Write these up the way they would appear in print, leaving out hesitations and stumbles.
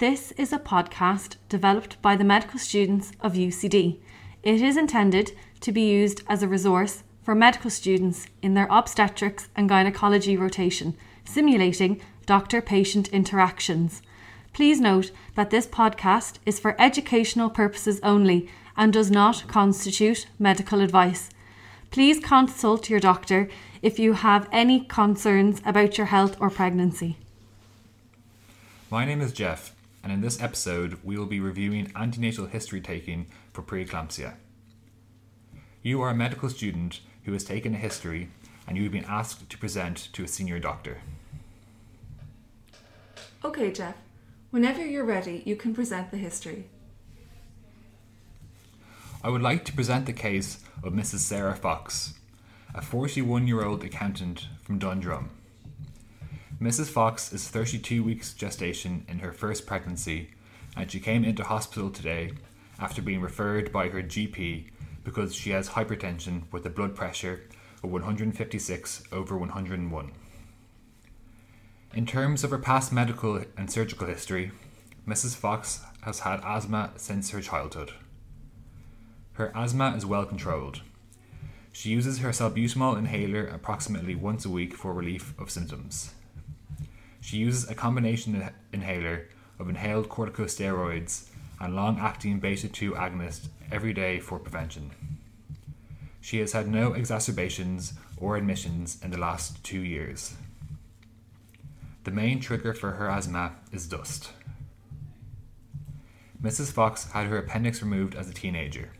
This is a podcast developed by the medical students of UCD. It is intended to be used as a resource for medical students in their obstetrics and gynaecology rotation, simulating doctor-patient interactions. Please note that this podcast is for educational purposes only and does not constitute medical advice. Please consult your doctor if you have any concerns about your health or pregnancy. My name is Jeff, and in this episode we will be reviewing antenatal history taking for preeclampsia. You are a medical student who has taken a history and you have been asked to present to a senior doctor. Okay, Jeff, whenever you're ready you can present the history. I would like to present the case of Mrs. Sarah Fox, a 41-year-old accountant from Dundrum. Mrs. Fox is 32 weeks gestation in her first pregnancy, and she came into hospital today after being referred by her GP because she has hypertension with a blood pressure of 156 over 101. In terms of her past medical and surgical history, Mrs. Fox has had asthma since her childhood. Her asthma is well controlled. She uses her salbutamol inhaler approximately once a week for relief of symptoms. She uses a combination inhaler of inhaled corticosteroids and long-acting beta-2 agonist every day for prevention. She has had no exacerbations or admissions in the last 2 years. The main trigger for her asthma is dust. Mrs. Fox had her appendix removed as a teenager.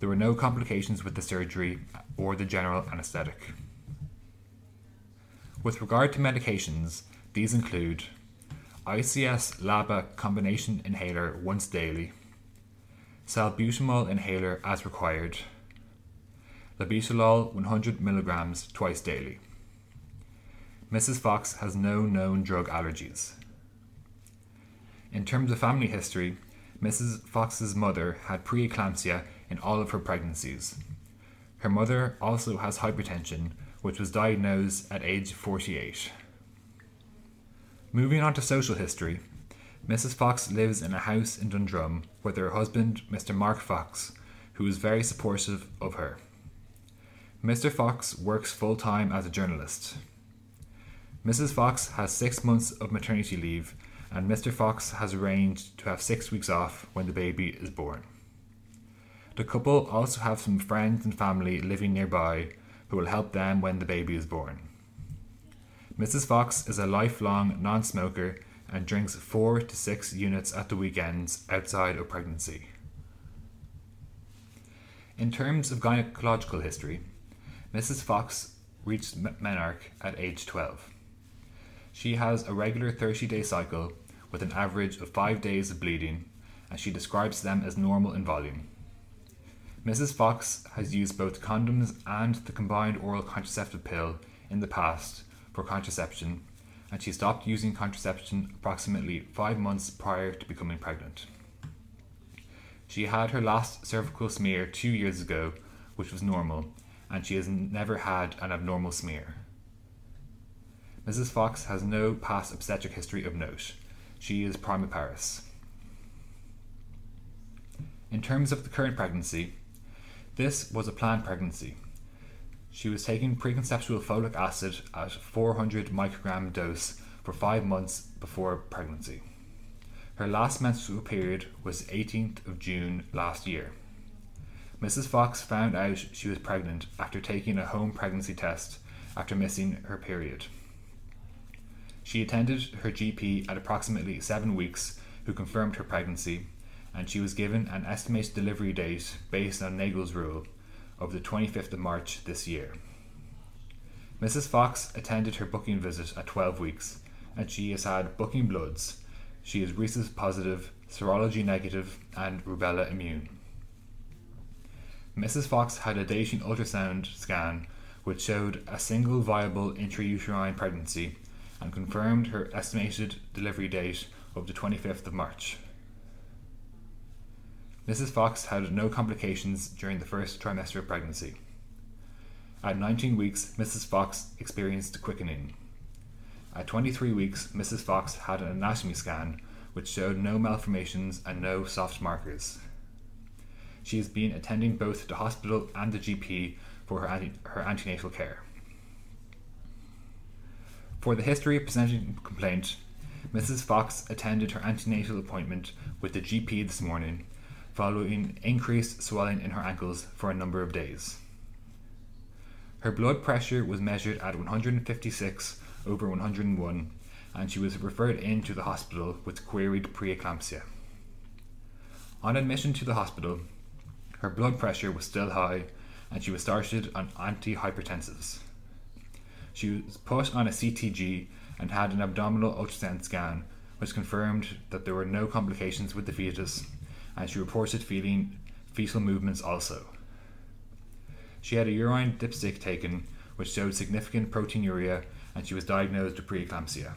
There were no complications with the surgery or the general anaesthetic. With regard to medications, these include ICS-LABA combination inhaler once daily, salbutamol inhaler as required, labetalol 100 mg twice daily. Mrs. Fox has no known drug allergies. In terms of family history, Mrs. Fox's mother had preeclampsia in all of her pregnancies. Her mother also has hypertension, which was diagnosed at age 48. Moving on to social history, Mrs. Fox lives in a house in Dundrum with her husband, Mr. Mark Fox, who is very supportive of her. Mr. Fox works full-time as a journalist. Mrs. Fox has 6 months of maternity leave, and Mr. Fox has arranged to have 6 weeks off when the baby is born. The couple also have some friends and family living nearby who will help them when the baby is born. Mrs. Fox is a lifelong non-smoker and drinks 4 to 6 units at the weekends outside of pregnancy. In terms of gynecological history, Mrs. Fox reached menarche at age 12. She has a regular 30-day cycle with an average of 5 days of bleeding, and she describes them as normal in volume. Mrs. Fox has used both condoms and the combined oral contraceptive pill in the past for contraception, and she stopped using contraception approximately 5 months prior to becoming pregnant. She had her last cervical smear 2 years ago, which was normal, and she has never had an abnormal smear. Mrs. Fox has no past obstetric history of note. She is primiparous. In terms of the current pregnancy, this was a planned pregnancy. She was taking preconceptual folic acid at 400 microgram dose for 5 months before pregnancy. Her last menstrual period was 18th of June last year. Mrs. Fox found out she was pregnant after taking a home pregnancy test after missing her period. She attended her GP at approximately 7 weeks, who confirmed her pregnancy, and she was given an estimated delivery date based on Naegele's rule of the 25th of March this year. Mrs. Fox attended her booking visit at 12 weeks, and she has had booking bloods. She is rhesus positive, serology negative, and rubella immune. Mrs. Fox had a Dacian ultrasound scan which showed a single viable intrauterine pregnancy and confirmed her estimated delivery date of the 25th of March. Mrs. Fox had no complications during the first trimester of pregnancy. At 19 weeks, Mrs. Fox experienced quickening. At 23 weeks, Mrs. Fox had an anatomy scan which showed no malformations and no soft markers. She has been attending both the hospital and the GP for her antenatal care. For the history presenting complaint, Mrs. Fox attended her antenatal appointment with the GP this morning following increased swelling in her ankles for a number of days. Her blood pressure was measured at 156/101, and she was referred into the hospital with queried preeclampsia. On admission to the hospital, her blood pressure was still high, and she was started on antihypertensives. She was put on a CTG and had an abdominal ultrasound scan, which confirmed that there were no complications with the fetus, and she reported feeling fetal movements also. She had a urine dipstick taken, which showed significant proteinuria, and she was diagnosed with preeclampsia.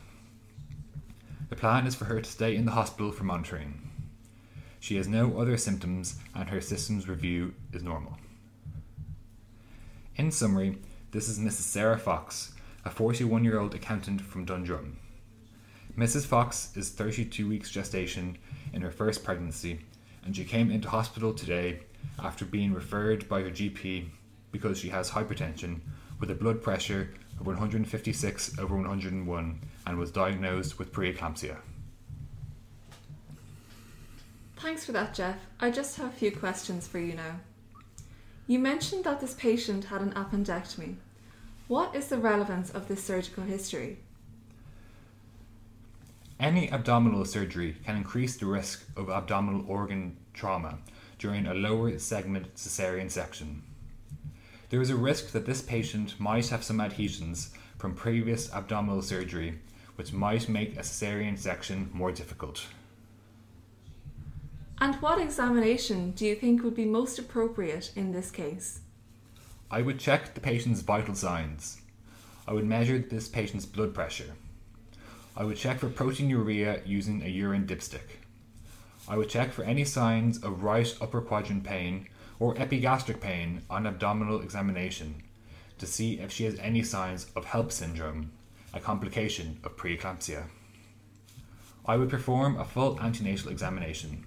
The plan is for her to stay in the hospital for monitoring. She has no other symptoms, and her systems review is normal. In summary, this is Mrs. Sarah Fox, a 41-year-old accountant from Dundrum. Mrs. Fox is 32 weeks gestation in her first pregnancy, and she came into hospital today after being referred by her GP because she has hypertension with a blood pressure of 156/101 and was diagnosed with preeclampsia. Thanks for that, Jeff. I just have a few questions for you now. You mentioned that this patient had an appendectomy. What is the relevance of this surgical history? Any abdominal surgery can increase the risk of abdominal organ trauma during a lower segment cesarean section. There is a risk that this patient might have some adhesions from previous abdominal surgery, which might make a cesarean section more difficult. And what examination do you think would be most appropriate in this case? I would check the patient's vital signs. I would measure this patient's blood pressure. I would check for proteinuria using a urine dipstick. I would check for any signs of right upper quadrant pain or epigastric pain on abdominal examination to see if she has any signs of HELLP syndrome, a complication of preeclampsia. I would perform a full antenatal examination.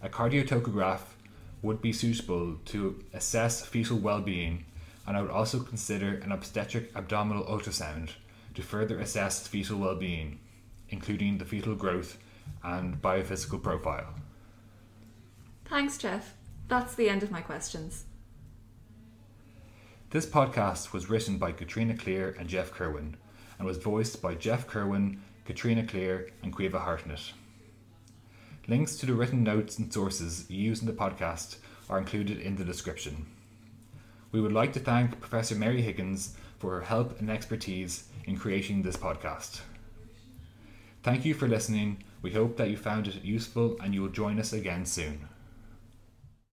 A cardiotocograph would be suitable to assess fetal well-being, and I would also consider an obstetric abdominal ultrasound to further assess fetal well-being, including the fetal growth and biophysical profile. Thanks, Jeff. That's the end of my questions. This podcast was written by Katrina Clear and Jeff Kerwin, and was voiced by Jeff Kerwin, Katrina Clear, and Cuiva Hartnett. Links to the written notes and sources used in the podcast are included in the description. We would like to thank Professor Mary Higgins for her help and expertise in creating this podcast. Thank you for listening. We hope that you found it useful and you will join us again soon.